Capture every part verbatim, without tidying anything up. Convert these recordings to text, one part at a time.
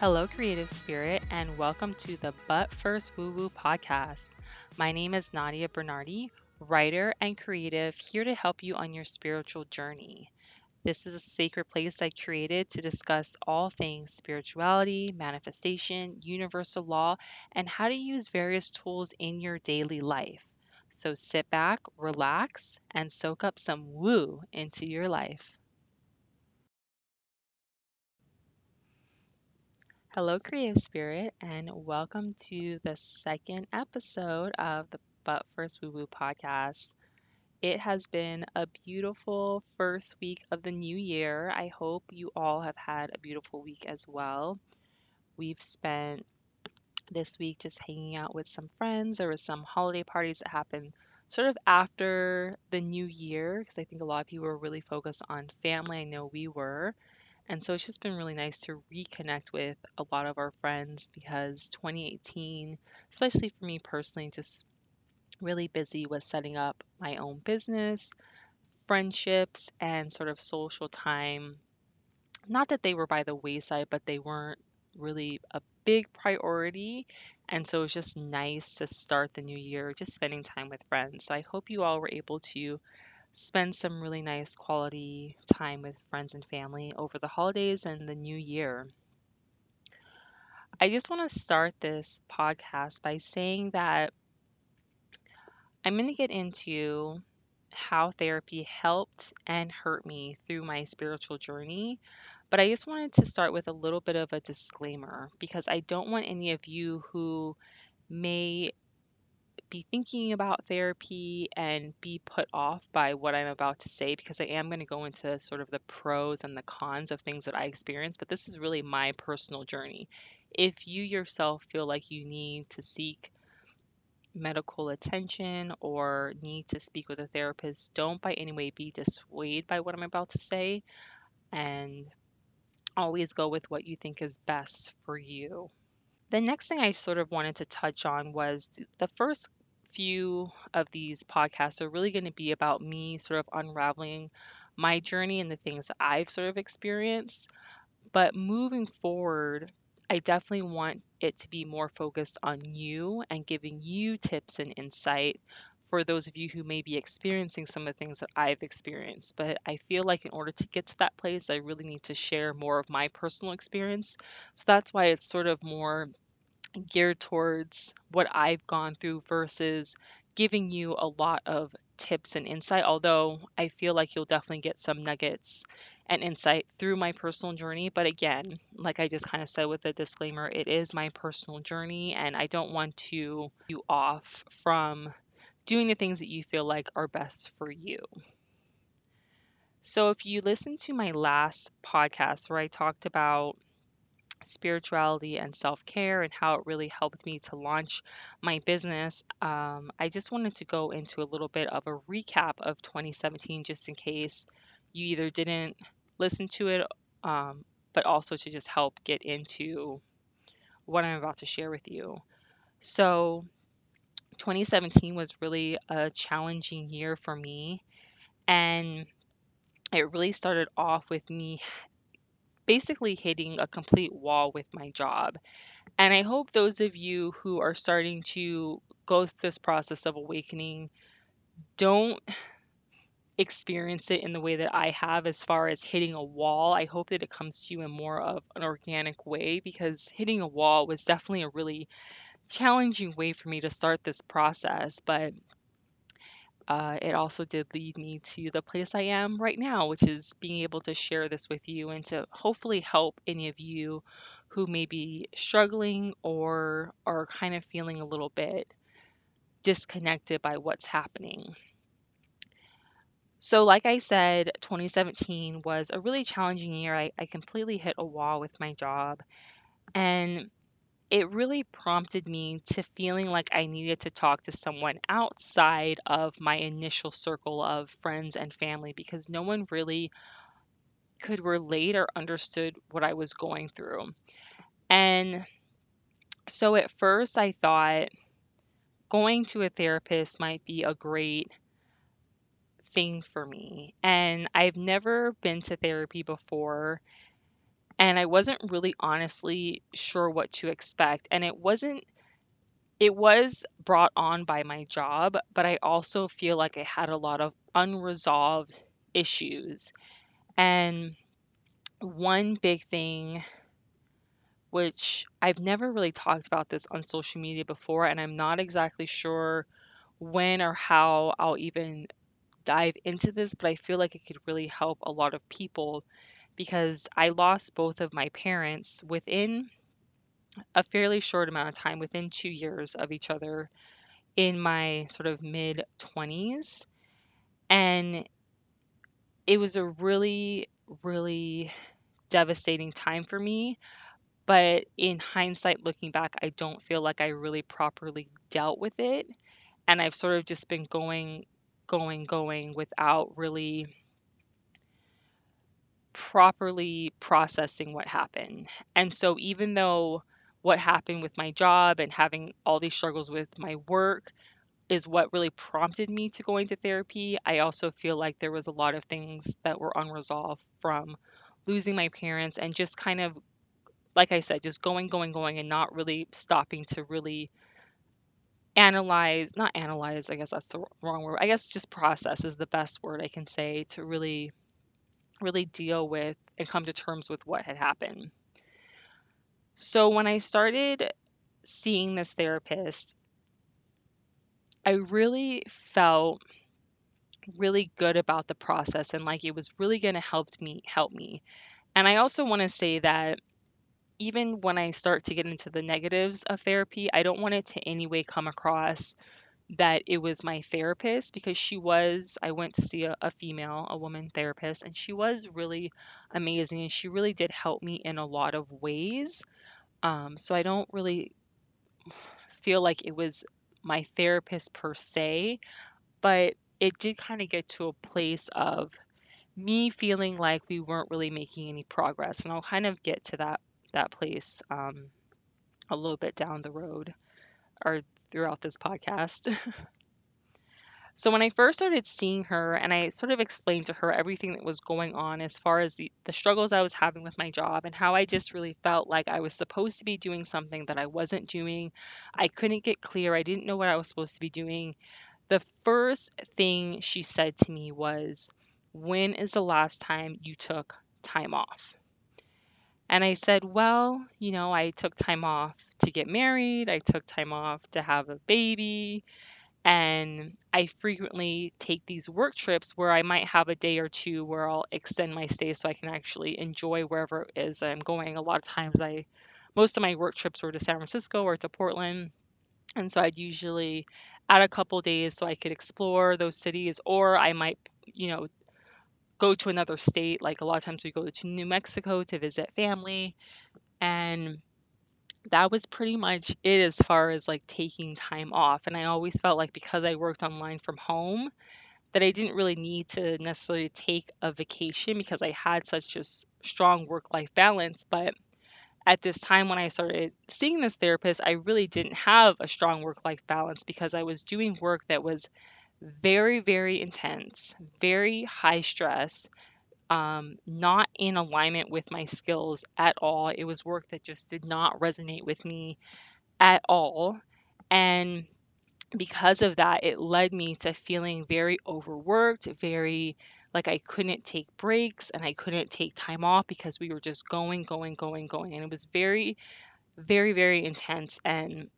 Hello, Creative Spirit, and welcome to the But First Woo Woo podcast. My name is Nadia Bernardi, writer and creative, here to help you on your spiritual journey. This is a sacred place I created to discuss all things spirituality, manifestation, universal law, and how to use various tools in your daily life. So sit back, relax, and soak up some woo into your life. Hello, Creative Spirit, and welcome to the second episode of the But First Woo Woo podcast. It has been a beautiful first week of the new year. I hope you all have had a beautiful week as well. We've spent this week just hanging out with some friends. There were some holiday parties that happened sort of after the new year, because I think a lot of people were really focused on family. I know we were. And so it's just been really nice to reconnect with a lot of our friends, because twenty eighteen, especially for me personally, just really busy with setting up my own business, friendships, and sort of social time. Not that they were by the wayside, but they weren't really a big priority. And so it's just nice to start the new year just spending time with friends. So I hope you all were able to spend some really nice quality time with friends and family over the holidays and the new year. I just want to start this podcast by saying that I'm going to get into how therapy helped and hurt me through my spiritual journey, but I just wanted to start with a little bit of a disclaimer, because I don't want any of you who may be thinking about therapy and be put off by what I'm about to say, because I am going to go into sort of the pros and the cons of things that I experienced, but this is really my personal journey. If you yourself feel like you need to seek medical attention or need to speak with a therapist, don't by any way be dissuaded by what I'm about to say, and always go with what you think is best for you. The next thing I sort of wanted to touch on was the first few of these podcasts are really going to be about me sort of unraveling my journey and the things that I've sort of experienced. But moving forward, I definitely want it to be more focused on you and giving you tips and insight for those of you who may be experiencing some of the things that I've experienced. But I feel like in order to get to that place, I really need to share more of my personal experience. So that's why it's sort of more geared towards what I've gone through versus giving you a lot of tips and insight, although I feel like you'll definitely get some nuggets and insight through my personal journey. But again, like I just kind of said with the disclaimer, it is my personal journey, and I don't want to put you off from doing the things that you feel like are best for you. So if you listen to my last podcast where I talked about spirituality and self-care and how it really helped me to launch my business, um, I just wanted to go into a little bit of a recap of twenty seventeen, just in case you either didn't listen to it, um, but also to just help get into what I'm about to share with you. So twenty seventeen was really a challenging year for me, and it really started off with me basically hitting a complete wall with my job. And I hope those of you who are starting to go through this process of awakening don't experience it in the way that I have, as far as hitting a wall. I hope that it comes to you in more of an organic way, because hitting a wall was definitely a really challenging way for me to start this process, but uh, it also did lead me to the place I am right now, which is being able to share this with you and to hopefully help any of you who may be struggling or are kind of feeling a little bit disconnected by what's happening. So like I said, twenty seventeen was a really challenging year. I, I completely hit a wall with my job, and it really prompted me to feeling like I needed to talk to someone outside of my initial circle of friends and family, because no one really could relate or understood what I was going through. And so at first I thought going to a therapist might be a great thing for me. And I've never been to therapy before. and I wasn't really honestly sure what to expect. And it wasn't, it was brought on by my job, but I also feel like I had a lot of unresolved issues. And one big thing, which I've never really talked about this on social media before, and I'm not exactly sure when or how I'll even dive into this, but I feel like it could really help a lot of people, because I lost both of my parents within a fairly short amount of time, within two years of each other, in my sort of mid twenties. And it was a really, really devastating time for me. But in hindsight, looking back, I don't feel like I really properly dealt with it. And I've sort of just been going, going, going without really properly processing what happened. And so even though what happened with my job and having all these struggles with my work is what really prompted me to go into therapy, I also feel like there was a lot of things that were unresolved from losing my parents and just kind of, like I said, just going, going, going and not really stopping to really analyze, not analyze, I guess that's the wrong word. I guess just process is the best word I can say to really really deal with and come to terms with what had happened. So when I started seeing this therapist, I really felt really good about the process and like it was really going to help me help me. And I also want to say that even when I start to get into the negatives of therapy, I don't want it to any way come across that it was my therapist, because she was, I went to see a, a female, a woman therapist, and she was really amazing. And she really did help me in a lot of ways. Um, so I don't really feel like it was my therapist per se, but it did kind of get to a place of me feeling like we weren't really making any progress. And I'll kind of get to that, that place um, a little bit down the road or throughout this podcast. So when I first started seeing her and I sort of explained to her everything that was going on as far as the, the struggles I was having with my job and how I just really felt like I was supposed to be doing something that I wasn't doing. I couldn't get clear. I didn't know what I was supposed to be doing. The first thing she said to me was, "When is the last time you took time off?" And I said, well, you know, I took time off to get married. I took time off to have a baby. And I frequently take these work trips where I might have a day or two where I'll extend my stay so I can actually enjoy wherever it is I'm going. A lot of times I, most of my work trips were to San Francisco or to Portland. And so I'd usually add a couple days so I could explore those cities, or I might, you know, go to another state. Like a lot of times we go to New Mexico to visit family. And that was pretty much it as far as like taking time off. And I always felt like because I worked online from home that I didn't really need to necessarily take a vacation because I had such a strong work-life balance. But at this time when I started seeing this therapist, I really didn't have a strong work-life balance because I was doing work that was very, very intense, very high stress, um, not in alignment with my skills at all. It was work that just did not resonate with me at all. And because of that, it led me to feeling very overworked, very like I couldn't take breaks and I couldn't take time off because we were just going, going, going, going. And it was very, very, very intense. And,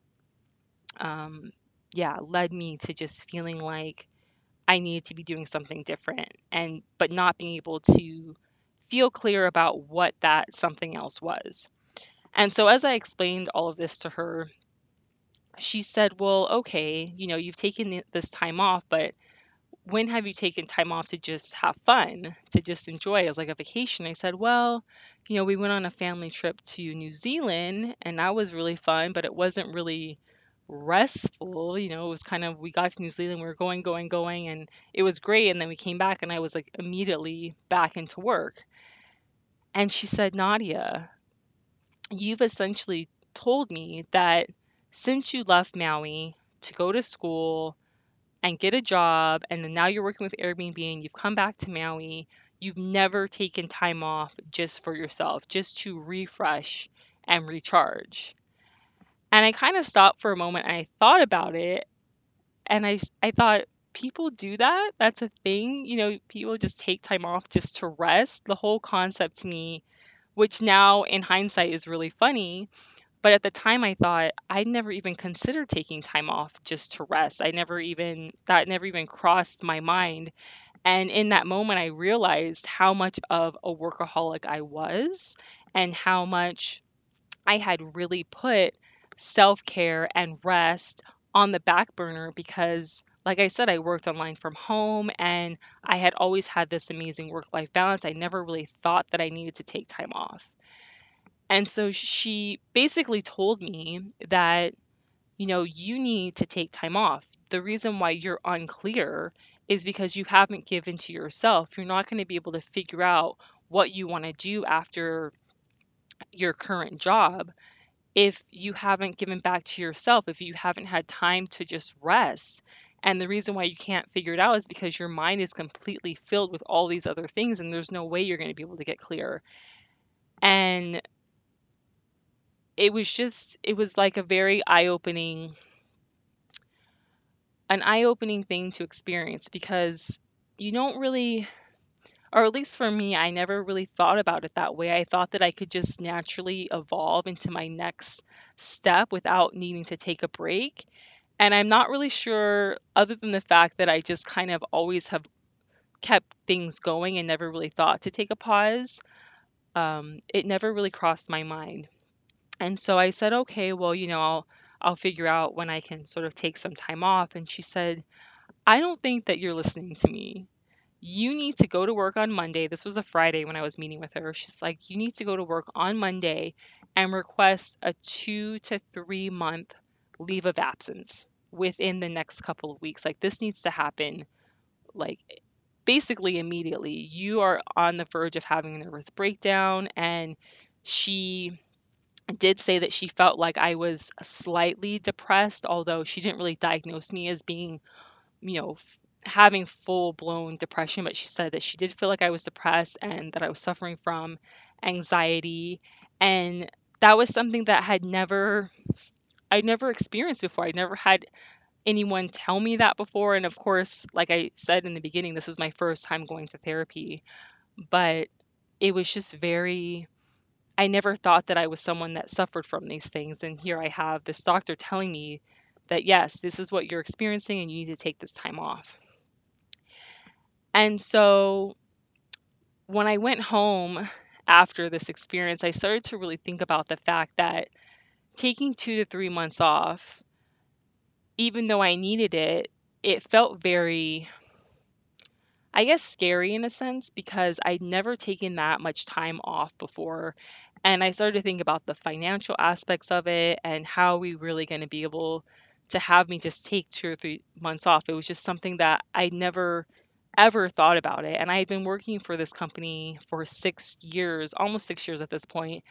um, yeah, led me to just feeling like I needed to be doing something different, and but not being able to feel clear about what that something else was. And so as I explained all of this to her, she said, well, okay, you know, you've taken this time off, but when have you taken time off to just have fun, to just enjoy as like a vacation? I said, well, you know, we went on a family trip to New Zealand and that was really fun, but it wasn't really restful. You know, it was kind of, we got to New Zealand, we were going, going, going, and it was great. And then we came back and I was like immediately back into work. And she said, Nadia, you've essentially told me that since you left Maui to go to school and get a job, and then now you're working with Airbnb and you've come back to Maui, You've never taken time off just for yourself, just to refresh and recharge. And I kind of stopped for a moment and I thought about it. And I, s- I thought, people do that. That's a thing. You know, people just take time off just to rest. The whole concept to me, which now in hindsight is really funny, but at the time I thought, I never even considered taking time off just to rest. I never even, that never even crossed my mind. And in that moment, I realized how much of a workaholic I was and how much I had really put self care and rest on the back burner because, like I said, I worked online from home and I had always had this amazing work life balance. I never really thought that I needed to take time off. And so she basically told me that, you know, you need to take time off. The reason why you're unclear is because you haven't given to yourself. You're not going to be able to figure out what you want to do after your current job if you haven't given back to yourself, if you haven't had time to just rest. And the reason why you can't figure it out is because your mind is completely filled with all these other things and there's no way you're going to be able to get clear. And it was just, it was like a very eye opening, an eye opening thing to experience because you don't really, or at least for me, I never really thought about it that way. I thought that I could just naturally evolve into my next step without needing to take a break. And I'm not really sure, other than the fact that I just kind of always have kept things going and never really thought to take a pause, um, it never really crossed my mind. And so I said, okay, well, you know, I'll I'll figure out when I can sort of take some time off. And she said, I don't think that you're listening to me. You need to go to work on Monday. This was a Friday when I was meeting with her. She's like, you need to go to work on Monday and request a two to three month leave of absence within the next couple of weeks. Like, this needs to happen, like, basically immediately. You are on the verge of having a nervous breakdown. And she did say that she felt like I was slightly depressed, although she didn't really diagnose me as being, you know, f- having full blown depression, but she said that she did feel like I was depressed and that I was suffering from anxiety. And that was something that had never, I'd never experienced before. I'd never had anyone tell me that before. And of course, like I said in the beginning, this was my first time going to therapy, but it was just very, I never thought that I was someone that suffered from these things. And here I have this doctor telling me that, yes, this is what you're experiencing and you need to take this time off. And so when I went home after this experience, I started to really think about the fact that taking two to three months off, even though I needed it, it felt very, I guess, scary in a sense because I'd never taken that much time off before. And I started to think about the financial aspects of it and how we really going to be able to have me just take two or three months off. It was just something that I never ever thought about it. And I had been working for this company for six years, almost six years at this point,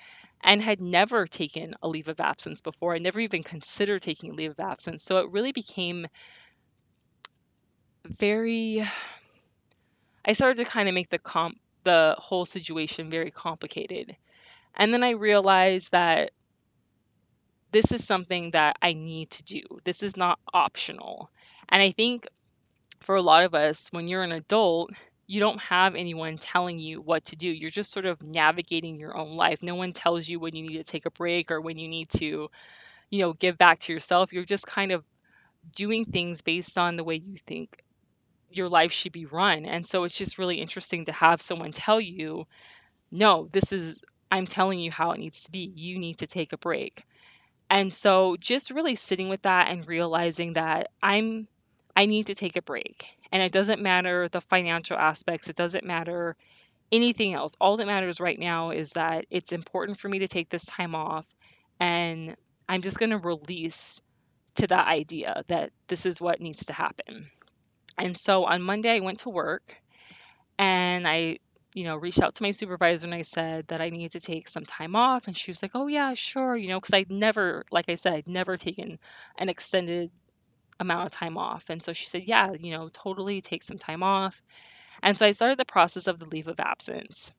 and had never taken a leave of absence before. I never even considered taking a leave of absence. So it really became very I started to kind of make the comp the whole situation very complicated. And then I realized that this is something that I need to do. This is not optional. And I think for a lot of us, when you're an adult, you don't have anyone telling you what to do. You're just sort of navigating your own life. No one tells you when you need to take a break or when you need to, you know, give back to yourself. You're just kind of doing things based on the way you think your life should be run. And so it's just really interesting to have someone tell you, no, this is, I'm telling you how it needs to be. You need to take a break. And so just really sitting with that and realizing that I'm, I need to take a break. And it doesn't matter the financial aspects, it doesn't matter anything else. All that matters right now is that it's important for me to take this time off. And I'm just going to release to that idea that this is what needs to happen. And so on Monday, I went to work and I, you know, reached out to my supervisor and I said that I needed to take some time off. And she was like, oh, yeah, sure. You know, because I'd never, like I said, I'd never taken an extended amount of time off. And so she said, yeah, you know, totally take some time off. And so I started the process of the leave of absence.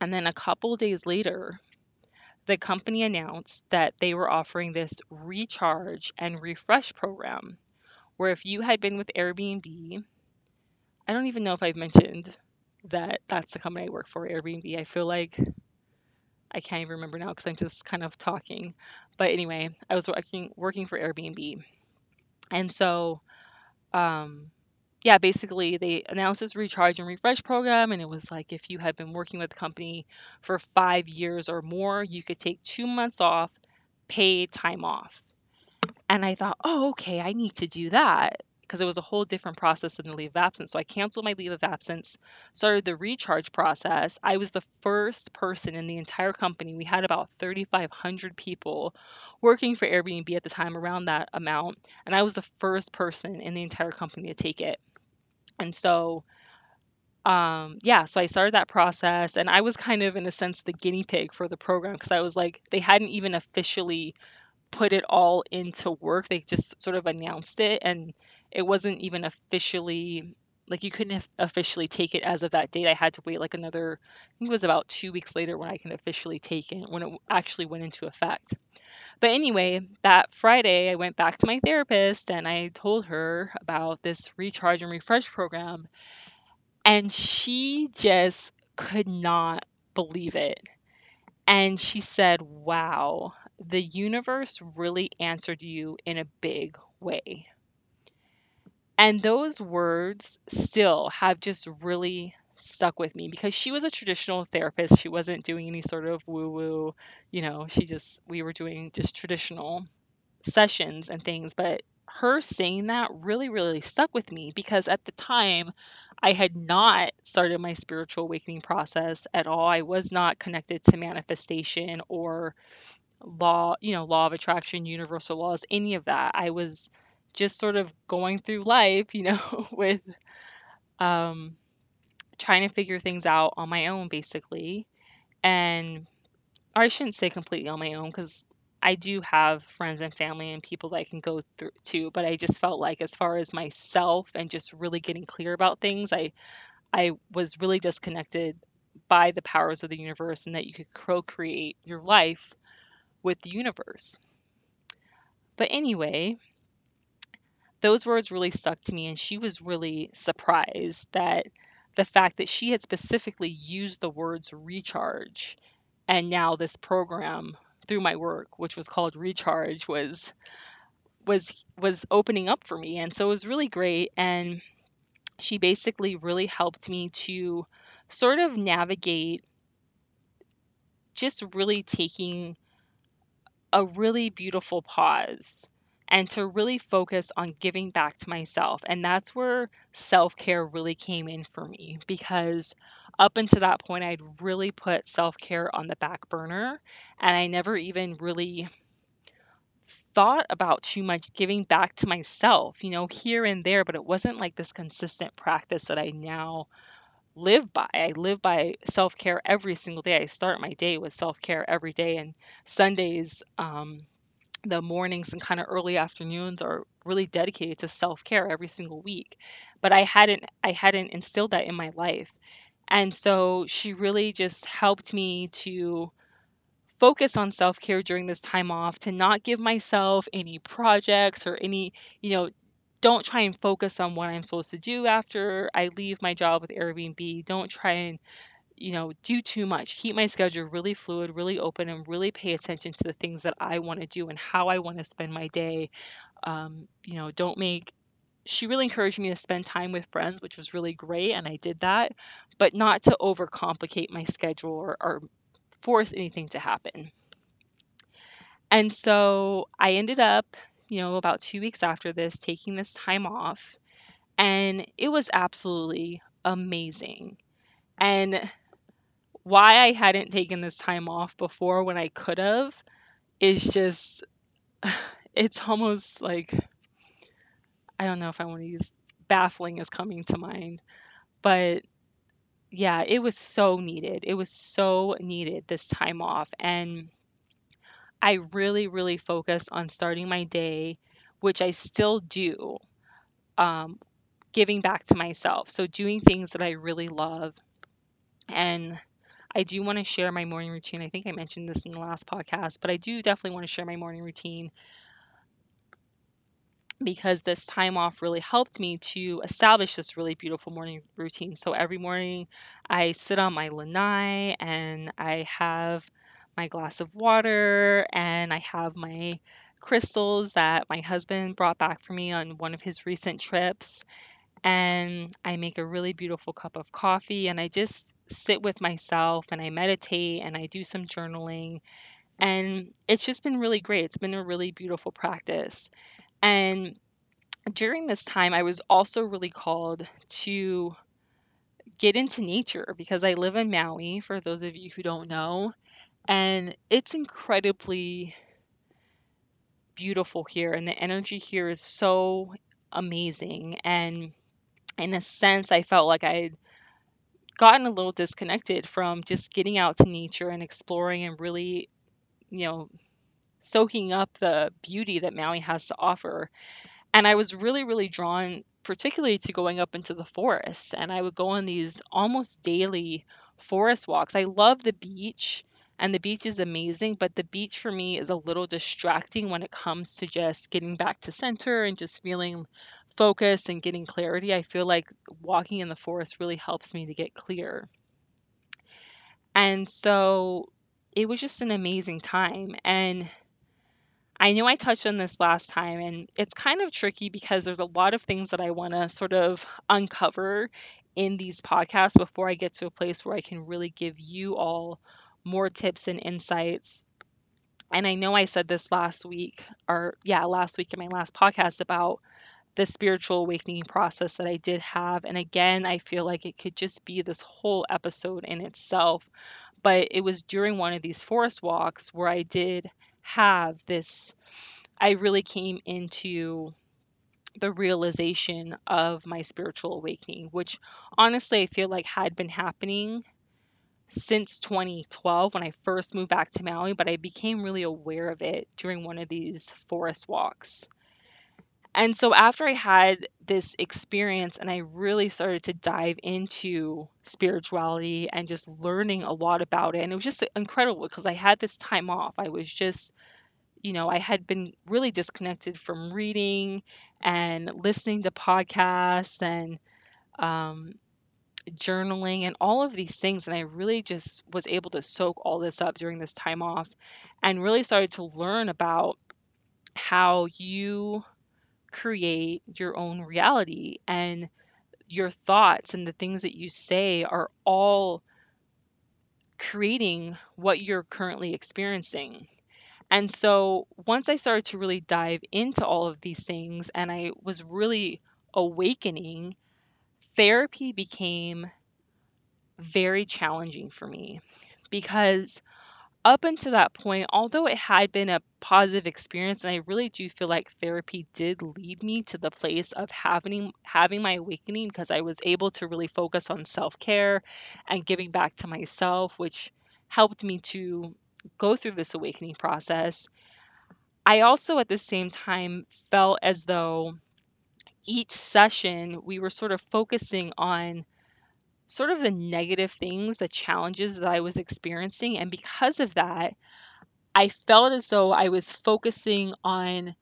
And then a couple days later, the company announced that they were offering this recharge and refresh program, where if you had been with Airbnb, I don't even know if I've mentioned that that's the company I work for, Airbnb. I feel like I can't even remember now because I'm just kind of talking. But anyway, I was working working for Airbnb. And so, um, yeah, basically they announced this recharge and refresh program. And it was like, if you had been working with the company for five years or more, you could take two months off, paid time off. And I thought, oh, okay, I need to do that, because it was a whole different process than the leave of absence. So I canceled my leave of absence, started the recharge process. I was the first person in the entire company. We had about thirty-five hundred people working for Airbnb at the time, around that amount. And I was the first person in the entire company to take it. And so, um, yeah, so I started that process, and I was kind of, in a sense, the guinea pig for the program, because I was like, they hadn't even officially put it all into work. They just sort of announced it, and it wasn't even officially, like, you couldn't officially take it as of that date. I had to wait like another, I think it was about two weeks later when I can officially take it, when it actually went into effect. But anyway, that Friday I went back to my therapist and I told her about this recharge and refresh program, and she just could not believe it. And she said, wow, the universe really answered you in a big way. And those words still have just really stuck with me, because she was a traditional therapist. She wasn't doing any sort of woo-woo, you know, she just, we were doing just traditional sessions and things. But her saying that really, really stuck with me, because at the time I had not started my spiritual awakening process at all. I was not connected to manifestation or law, you know, law of attraction, universal laws, any of that. I was just sort of going through life, you know, with um, trying to figure things out on my own, basically. And, or I shouldn't say completely on my own, because I do have friends and family and people that I can go through to, but I just felt like, as far as myself and just really getting clear about things, I, I was really disconnected by the powers of the universe, and that you could co-create your life with the universe. But anyway, those words really stuck to me, and she was really surprised that the fact that she had specifically used the words recharge and now this program through my work, which was called Recharge, was was was opening up for me. And so it was really great, and she basically really helped me to sort of navigate just really taking a really beautiful pause and to really focus on giving back to myself. And that's where self-care really came in for me, because up until that point, I'd really put self-care on the back burner, and I never even really thought about too much giving back to myself, you know, here and there, but it wasn't like this consistent practice that I now live by. I live by self-care every single day. I start my day with self-care every day, and Sundays, um, the mornings and kind of early afternoons are really dedicated to self-care every single week. But I hadn't I hadn't instilled that in my life. And so she really just helped me to focus on self-care during this time off, to not give myself any projects or any, you know, don't try and focus on what I'm supposed to do after I leave my job with Airbnb. Don't try and, you know, do too much. Keep my schedule really fluid, really open, and really pay attention to the things that I want to do and how I want to spend my day. Um, you know, don't make, she really encouraged me to spend time with friends, which was really great. And I did that, but not to overcomplicate my schedule or, or force anything to happen. And so I ended up, you know, about two weeks after this, taking this time off, and it was absolutely amazing. And why I hadn't taken this time off before when I could have is just, it's almost like, I don't know if I want to use baffling is coming to mind, but yeah, it was so needed. It was so needed, this time off. And I really, really focused on starting my day, which I still do, um, giving back to myself. So doing things that I really love. And I do want to share my morning routine. I think I mentioned this in the last podcast, but I do definitely want to share my morning routine, because this time off really helped me to establish this really beautiful morning routine. So every morning I sit on my lanai and I have my glass of water and I have my crystals that my husband brought back for me on one of his recent trips. And I make a really beautiful cup of coffee and I just sit with myself and I meditate and I do some journaling. And it's just been really great. It's been a really beautiful practice. And during this time, I was also really called to get into nature, because I live in Maui, for those of you who don't know, and it's incredibly beautiful here, and the energy here is so amazing. And in a sense, I felt like I had gotten a little disconnected from just getting out to nature and exploring and really, you know, soaking up the beauty that Maui has to offer. And I was really, really drawn particularly to going up into the forest. And I would go on these almost daily forest walks. I love the beach, and the beach is amazing, but the beach for me is a little distracting when it comes to just getting back to center and just feeling focused and getting clarity. I feel like walking in the forest really helps me to get clear. And so it was just an amazing time. And I know I touched on this last time, and it's kind of tricky because there's a lot of things that I want to sort of uncover in these podcasts before I get to a place where I can really give you all more tips and insights. And I know I said this last week, or yeah, last week in my last podcast about the spiritual awakening process that I did have. And again, I feel like it could just be this whole episode in itself. But it was during one of these forest walks where I did have this, I really came into the realization of my spiritual awakening, which honestly I feel like had been happening since twenty twelve when I first moved back to Maui, but I became really aware of it during one of these forest walks. And so after I had this experience and I really started to dive into spirituality and just learning a lot about it, and it was just incredible because I had this time off. I was just, you know, I had been really disconnected from reading and listening to podcasts and um, journaling and all of these things. And I really just was able to soak all this up during this time off and really started to learn about how you create your own reality, and your thoughts and the things that you say are all creating what you're currently experiencing. And so once I started to really dive into all of these things and I was really awakening, therapy became very challenging for me, because up until that point, although it had been a positive experience, and I really do feel like therapy did lead me to the place of having having my awakening, because I was able to really focus on self-care and giving back to myself, which helped me to go through this awakening process. I also at the same time felt as though each session we were sort of focusing on sort of the negative things, the challenges that I was experiencing. And because of that, I felt as though I was focusing on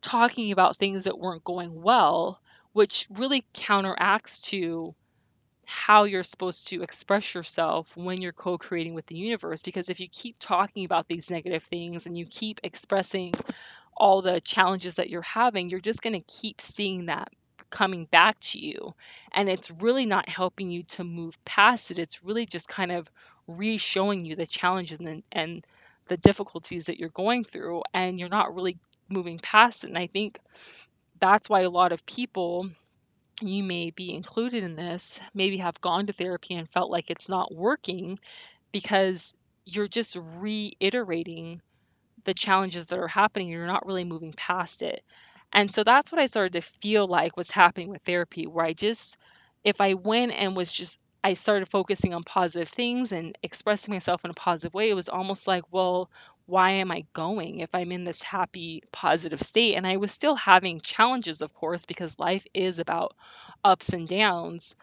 talking about things that weren't going well, which really counteracts to how you're supposed to express yourself when you're co-creating with the universe. Because if you keep talking about these negative things and you keep expressing all the challenges that you're having, you're just going to keep seeing that coming back to you, and it's really not helping you to move past it. It's really just kind of re-showing you the challenges and, and the difficulties that you're going through, and you're not really moving past it. And I think that's why a lot of people, you may be included in this, maybe have gone to therapy and felt like it's not working, because you're just reiterating the challenges that are happening. You're not really moving past it. And so that's what I started to feel like was happening with therapy, where I just, if I went and was just, I started focusing on positive things and expressing myself in a positive way, it was almost like, well, why am I going if I'm in this happy, positive state? And I was still having challenges, of course, because life is about ups and downs,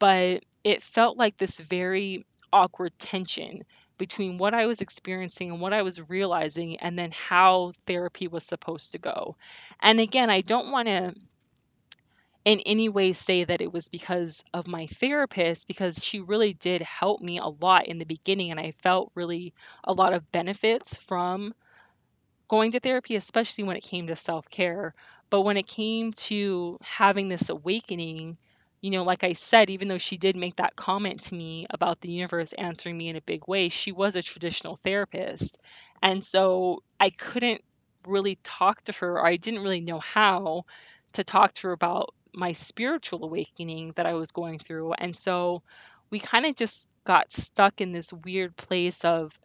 but it felt like this very awkward tension between what I was experiencing and what I was realizing, and then how therapy was supposed to go. And again, I don't want to in any way say that it was because of my therapist, because she really did help me a lot in the beginning, and I felt really a lot of benefits from going to therapy, especially when it came to self-care. But when it came to having this awakening, you know, like I said, even though she did make that comment to me about the universe answering me in a big way, she was a traditional therapist. And so I couldn't really talk to her, or I didn't really know how to talk to her about my spiritual awakening that I was going through. And so we kind of just got stuck in this weird place of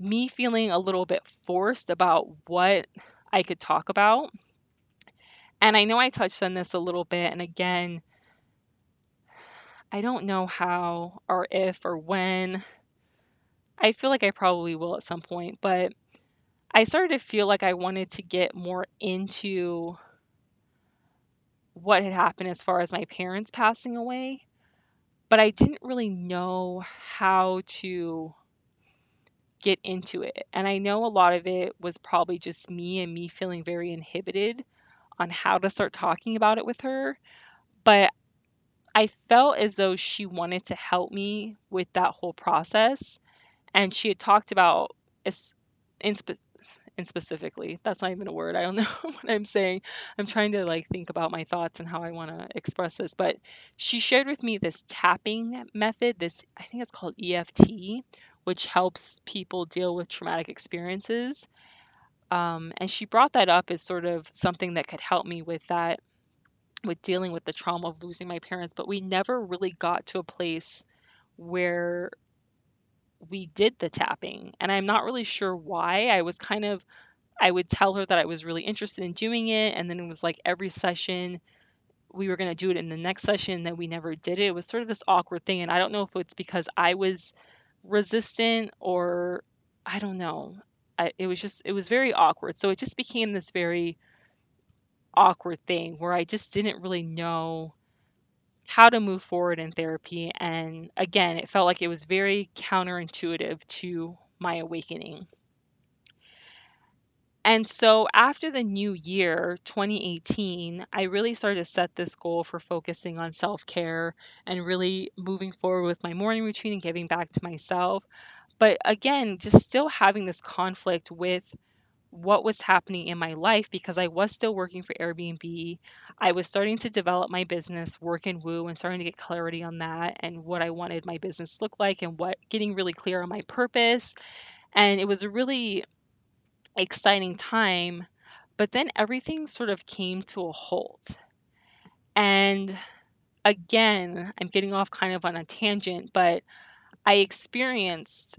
me feeling a little bit forced about what I could talk about. And I know I touched on this a little bit. And again, I don't know how or if or when. I feel like I probably will at some point, but I started to feel like I wanted to get more into what had happened as far as my parents passing away, but I didn't really know how to get into it. And I know a lot of it was probably just me and me feeling very inhibited on how to start talking about it with her, but I felt as though she wanted to help me with that whole process. And she had talked about in spe- and specifically, that's not even a word. I don't know what I'm saying. I'm trying to like think about my thoughts and how I want to express this. But she shared with me this tapping method. This, I think it's called E F T, which helps people deal with traumatic experiences. Um, and she brought that up as sort of something that could help me with that, with dealing with the trauma of losing my parents. But we never really got to a place where we did the tapping, and I'm not really sure why. I was kind of, I would tell her that I was really interested in doing it, and then it was like every session we were going to do it in the next session, and then we never did it. It was sort of this awkward thing, and I don't know if it's because I was resistant or I don't know. I, it was just, it was very awkward. So it just became this very awkward thing where I just didn't really know how to move forward in therapy. And again, it felt like it was very counterintuitive to my awakening. And so after the new year, twenty eighteen, I really started to set this goal for focusing on self-care and really moving forward with my morning routine and giving back to myself. But again, just still having this conflict with what was happening in my life, because I was still working for Airbnb. I was starting to develop my business, Work and Woo, and starting to get clarity on that and what I wanted my business to look like, and what getting really clear on my purpose. And it was a really exciting time, but then everything sort of came to a halt. And again, I'm getting off kind of on a tangent, but I experienced,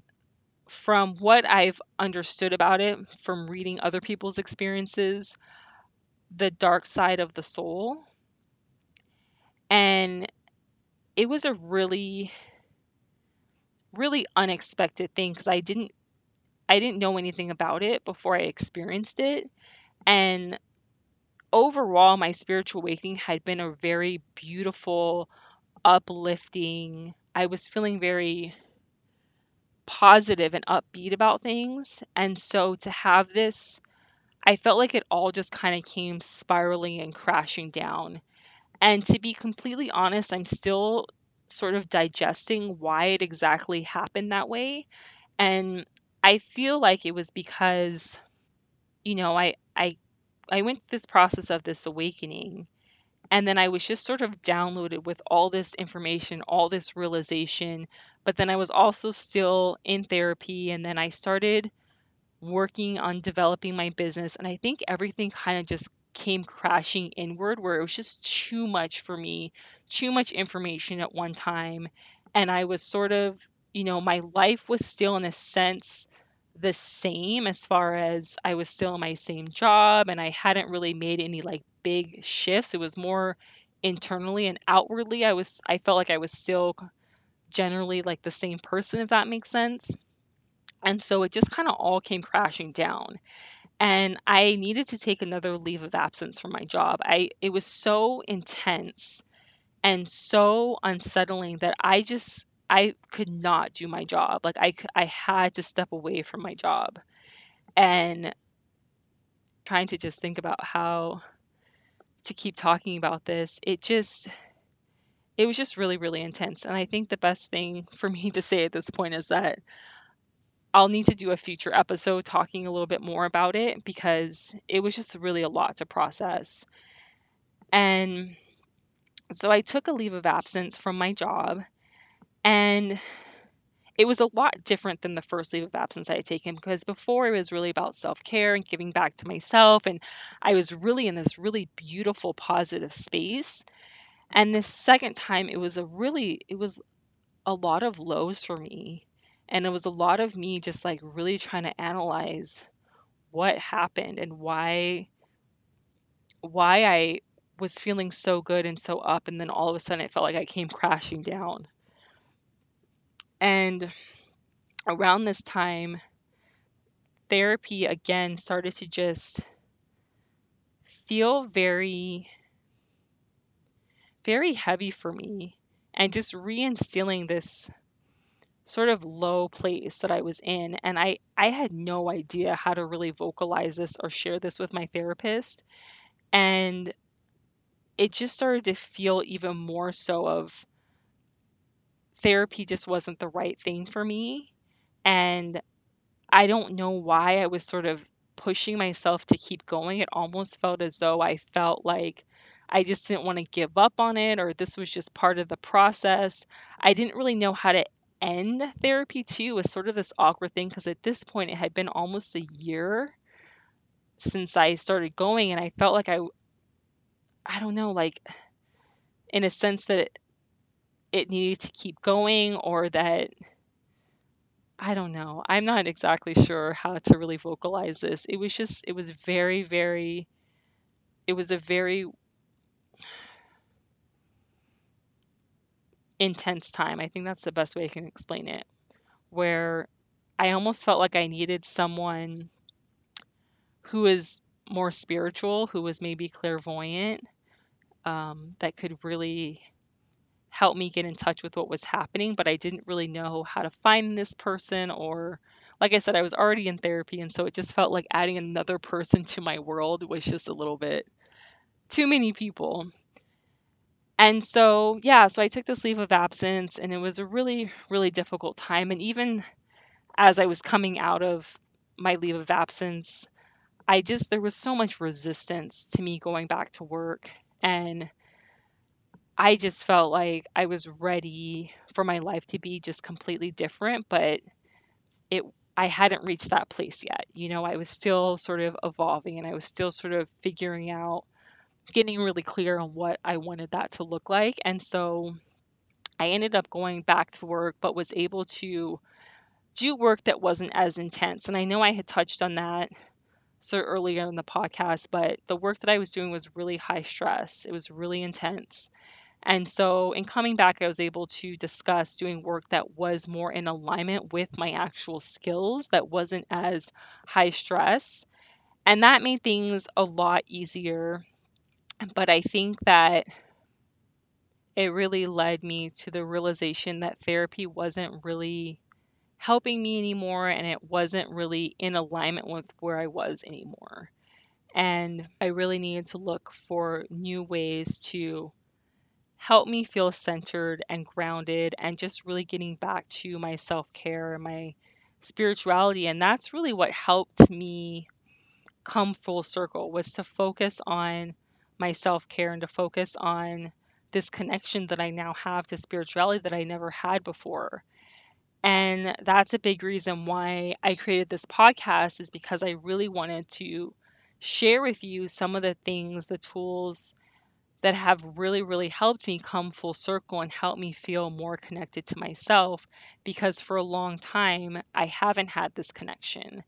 from what I've understood about it, from reading other people's experiences, the dark side of the soul. And it was a really, really unexpected thing, because I didn't, I didn't know anything about it before I experienced it. And overall, my spiritual awakening had been a very beautiful, uplifting, I was feeling very positive and upbeat about things. And so to have this, I felt like it all just kind of came spiraling and crashing down. And to be completely honest, I'm still sort of digesting why it exactly happened that way. And I feel like it was because, you know, I I I went through this process of this awakening, and then I was just sort of downloaded with all this information, all this realization. But then I was also still in therapy. And then I started working on developing my business. And I think everything kind of just came crashing inward, where it was just too much for me, too much information at one time. And I was sort of, you know, my life was still in a sense the same, as far as I was still in my same job and I hadn't really made any like big shifts. It was more internally and outwardly. I was, I felt like I was still generally like the same person, if that makes sense. And so it just kind of all came crashing down. And I needed to take another leave of absence from my job. I it was so intense and so unsettling that I just I could not do my job. Like I c- I had to step away from my job, and trying to just think about how to keep talking about this. It just it was just really really intense, and I think the best thing for me to say at this point is that I'll need to do a future episode talking a little bit more about it, because it was just really a lot to process. And so I took a leave of absence from my job, and it was a lot different than the first leave of absence I had taken, because before it was really about self-care and giving back to myself, and I was really in this really beautiful positive space. And this second time it was a really it was a lot of lows for me, and it was a lot of me just like really trying to analyze what happened and why why I was feeling so good and so up, and then all of a sudden it felt like I came crashing down. And around this time, therapy again started to just feel very, very heavy for me, and just reinstilling this sort of low place that I was in. And I, I had no idea how to really vocalize this or share this with my therapist. And it just started to feel even more so of therapy just wasn't the right thing for me. And I don't know why I was sort of pushing myself to keep going. It almost felt as though I felt like I just didn't want to give up on it, or this was just part of the process. I didn't really know how to end therapy too. It was sort of this awkward thing, because at this point it had been almost a year since I started going, and I felt like I I don't know, like in a sense that it, it needed to keep going, or that I don't know. I'm not exactly sure how to really vocalize this. It was just, it was very, very, it was a very intense time. I think that's the best way I can explain it, where I almost felt like I needed someone who is more spiritual, who was maybe clairvoyant, um, that could really help me get in touch with what was happening, but I didn't really know how to find this person. Or, like I said, I was already in therapy, and so it just felt like adding another person to my world was just a little bit too many people. And so, yeah, so I took this leave of absence, and it was a really, really difficult time. And even as I was coming out of my leave of absence, I just, there was so much resistance to me going back to work. And I just felt like I was ready for my life to be just completely different, but it I hadn't reached that place yet. You know, I was still sort of evolving, and I was still sort of figuring out, getting really clear on what I wanted that to look like. And so I ended up going back to work, but was able to do work that wasn't as intense. And I know I had touched on that sort of earlier in the podcast, but the work that I was doing was really high stress. It was really intense. And so in coming back, I was able to discuss doing work that was more in alignment with my actual skills, that wasn't as high stress. And that made things a lot easier. But I think that it really led me to the realization that therapy wasn't really helping me anymore, and it wasn't really in alignment with where I was anymore. And I really needed to look for new ways to help me feel centered and grounded, and just really getting back to my self-care and my spirituality. And that's really what helped me come full circle, was to focus on my self-care and to focus on this connection that I now have to spirituality that I never had before. And that's a big reason why I created this podcast, is because I really wanted to share with you some of the things, the tools that have really, really helped me come full circle and help me feel more connected to myself, because for a long time, I haven't had this connection.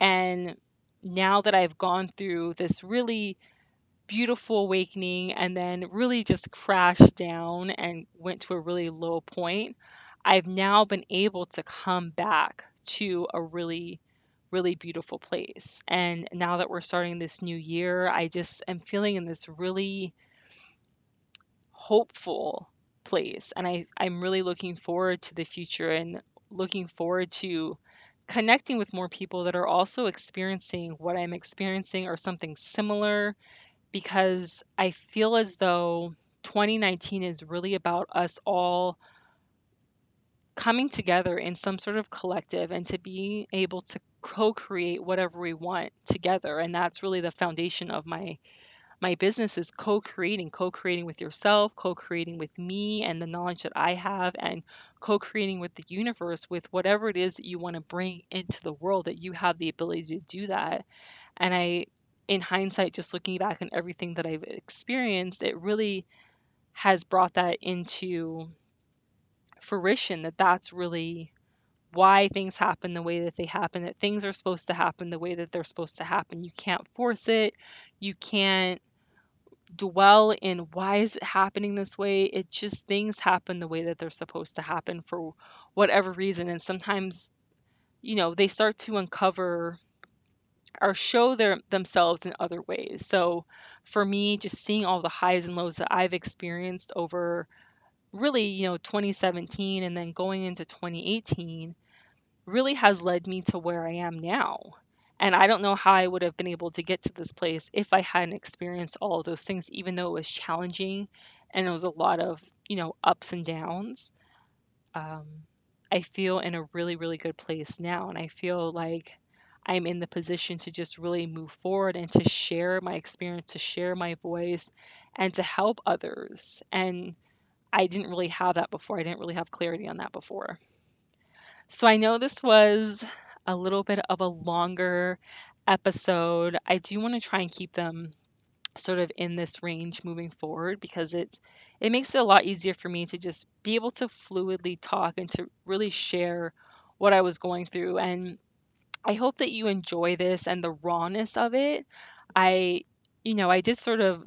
And now that I've gone through this really beautiful awakening, and then really just crashed down and went to a really low point, I've now been able to come back to a really, really beautiful place. And now that we're starting this new year, I just am feeling in this really hopeful place. And I, I'm really looking forward to the future and looking forward to connecting with more people that are also experiencing what I'm experiencing or something similar, because I feel as though twenty nineteen is really about us all coming together in some sort of collective and to be able to co-create whatever we want together. And that's really the foundation of my my business, is co-creating, co-creating with yourself, co-creating with me and the knowledge that I have, and co-creating with the universe, with whatever it is that you want to bring into the world, that you have the ability to do that. And I, in hindsight, just looking back on everything that I've experienced, it really has brought that into fruition, that that's really why things happen the way that they happen, that things are supposed to happen the way that they're supposed to happen. You can't force it. You can't dwell in why is it happening this way. It just, things happen the way that they're supposed to happen for whatever reason. And sometimes, you know, they start to uncover or show their themselves in other ways. So for me, just seeing all the highs and lows that I've experienced over really, you know, twenty seventeen and then going into twenty eighteen really has led me to where I am now. And I don't know how I would have been able to get to this place if I hadn't experienced all of those things, even though it was challenging and it was a lot of, you know, ups and downs. Um, I feel in a really, really good place now. And I feel like I'm in the position to just really move forward and to share my experience, to share my voice, and to help others. And I didn't really have that before. I didn't really have clarity on that before. So I know this was a little bit of a longer episode. I do want to try and keep them sort of in this range moving forward, because it's, it makes it a lot easier for me to just be able to fluidly talk and to really share what I was going through. And I hope that you enjoy this and the rawness of it. I, you know, I did sort of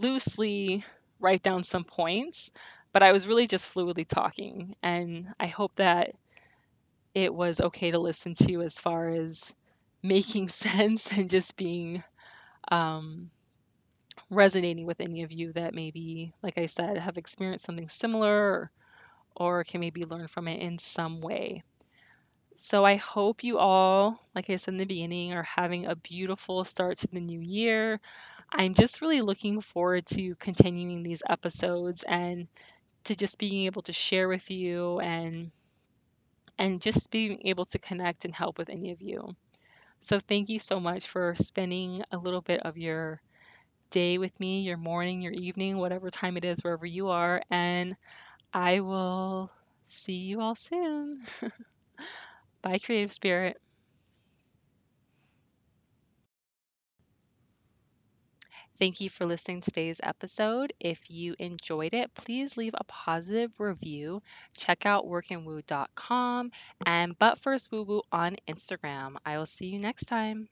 loosely write down some points, but I was really just fluidly talking. And I hope that it was okay to listen to as far as making sense and just being um, resonating with any of you that maybe, like I said, have experienced something similar, or, or can maybe learn from it in some way. So I hope you all, like I said in the beginning, are having a beautiful start to the new year. I'm just really looking forward to continuing these episodes and to just being able to share with you and and just being able to connect and help with any of you. So thank you so much for spending a little bit of your day with me, your morning, your evening, whatever time it is, wherever you are. And I will see you all soon. Bye, creative spirit. Thank you for listening to today's episode. If you enjoyed it, please leave a positive review. Check out work and woo dot com and But First Woo Woo on Instagram. I will see you next time.